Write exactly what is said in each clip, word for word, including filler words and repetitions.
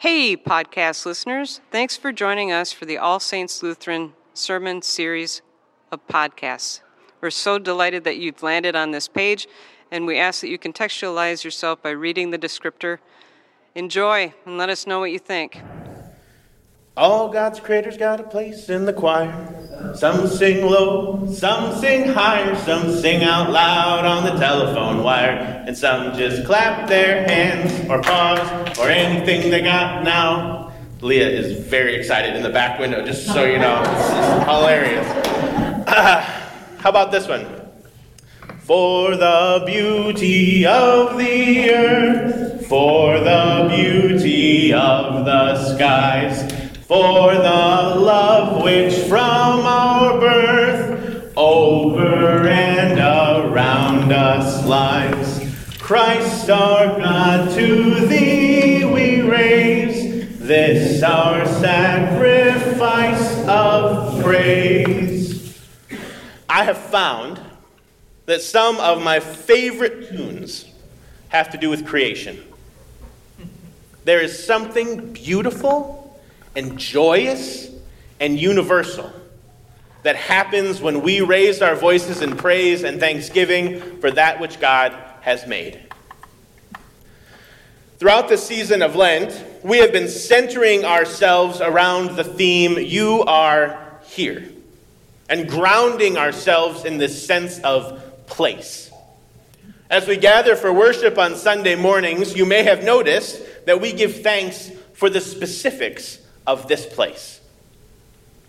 Hey, podcast listeners. Thanks for joining us for the All Saints Lutheran sermon series of podcasts. We're so delighted that you've landed on this page, and we ask that you contextualize yourself by reading the descriptor. Enjoy, and let us know what you think. All God's creators got a place in the choir. Some sing low, some sing higher, some sing out loud on the telephone wire, and some just clap their hands or paws or anything they got now. Leah is very excited in the back window, just so you know. It's hilarious. Ah. How about this one? For the beauty of the earth, for the beauty of the skies, for the love which from our birth over and around us lies. Christ our God, to thee we raise this our sacrifice of praise. I have found that some of my favorite tunes have to do with creation. There is something beautiful and joyous and universal that happens when we raise our voices in praise and thanksgiving for that which God has made. Throughout the season of Lent, we have been centering ourselves around the theme, "You are here," and grounding ourselves in this sense of place. As we gather for worship on Sunday mornings, you may have noticed that we give thanks for the specifics of this place.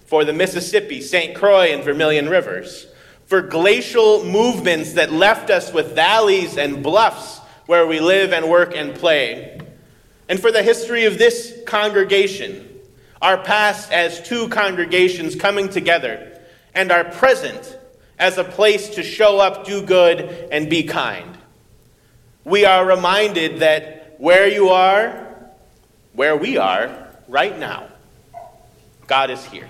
For the Mississippi, Saint Croix, and Vermilion Rivers. For glacial movements that left us with valleys and bluffs where we live and work and play. And for the history of this congregation, our past as two congregations coming together, and our present as a place to show up, do good, and be kind. We are reminded that where you are, where we are right now, God is here.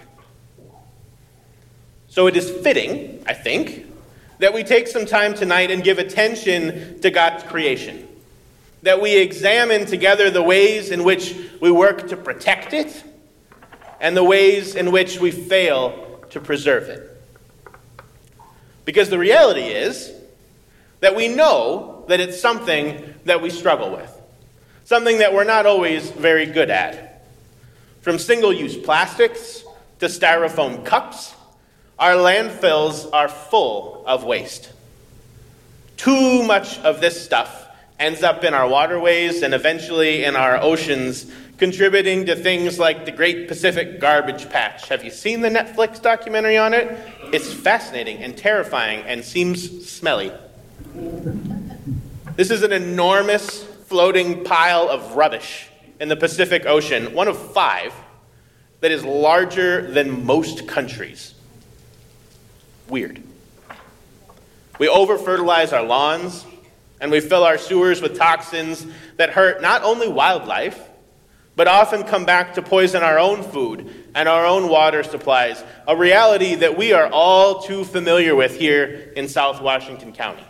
So it is fitting, I think, that we take some time tonight and give attention to God's creation, that we examine together the ways in which we work to protect it and the ways in which we fail to preserve it. Because the reality is that we know that it's something that we struggle with, something that we're not always very good at. From single-use plastics to styrofoam cups, our landfills are full of waste. Too much of this stuff ends up in our waterways and eventually in our oceans, contributing to things like the Great Pacific Garbage Patch. Have you seen the Netflix documentary on it? It's fascinating and terrifying and seems smelly. This is an enormous floating pile of rubbish in the Pacific Ocean, one of five, that is larger than most countries. Weird. We over-fertilize our lawns, and we fill our sewers with toxins that hurt not only wildlife, but often come back to poison our own food and our own water supplies, a reality that we are all too familiar with here in South Washington County.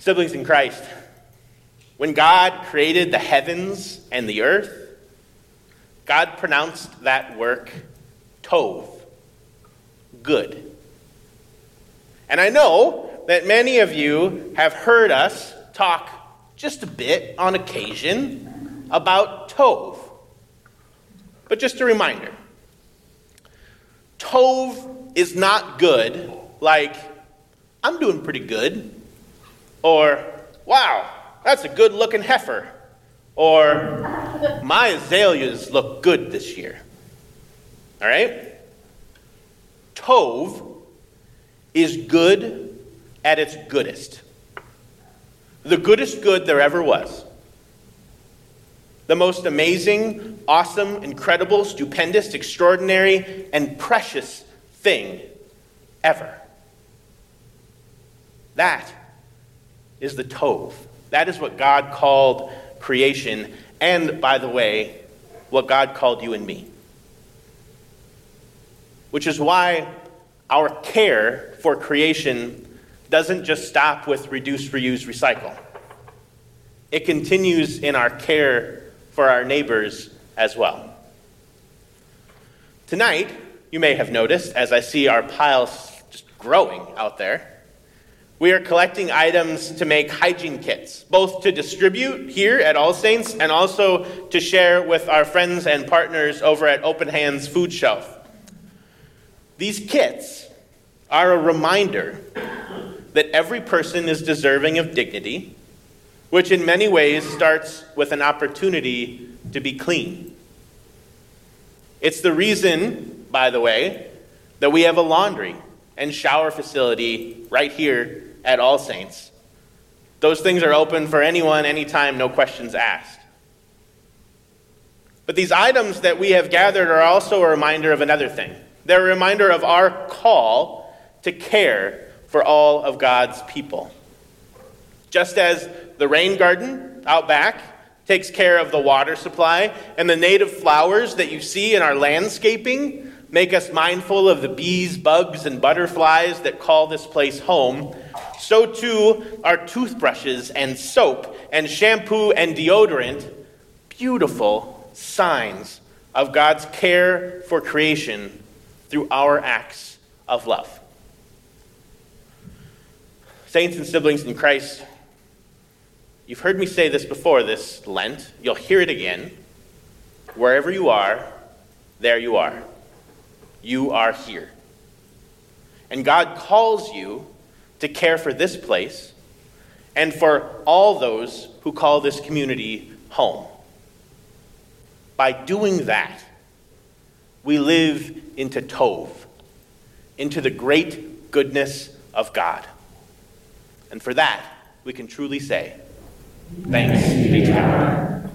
Siblings in Christ, when God created the heavens and the earth, God pronounced that work Tov, good. And I know that many of you have heard us talk just a bit on occasion about Tov. But just a reminder, Tov is not good like, I'm doing pretty good, or wow, that's a good looking heifer, or my azaleas look good this year. All right? Tov is good at its goodest. The goodest good there ever was. The most amazing, awesome, incredible, stupendous, extraordinary, and precious thing ever. That is the Tov. That is what God called creation, and, by the way, what God called you and me. Which is why our care for creation doesn't just stop with reduce, reuse, recycle. it continues in our care for our neighbors as well. Tonight, you may have noticed, as I see our piles just growing out there, we are collecting items to make hygiene kits, both to distribute here at All Saints and also to share with our friends and partners over at Open Hands Food Shelf. These kits are a reminder that every person is deserving of dignity, which in many ways starts with an opportunity to be clean. It's the reason, by the way, that we have a laundry and shower facility right here at All Saints. Those things are open for anyone, anytime, no questions asked. But these items that we have gathered are also a reminder of another thing. They're a reminder of our call to care for all of God's people. Just as the rain garden out back takes care of the water supply, and the native flowers that you see in our landscaping make us mindful of the bees, bugs, and butterflies that call this place home, so too are toothbrushes and soap and shampoo and deodorant, beautiful signs of God's care for creation through our acts of love. Saints and siblings in Christ, you've heard me say this before this Lent. You'll hear it again. Wherever you are, there you are. You are here. And God calls you to care for this place and for all those who call this community home. By doing that, we live into Tov, into the great goodness of God. And for that, we can truly say, thanks be to God.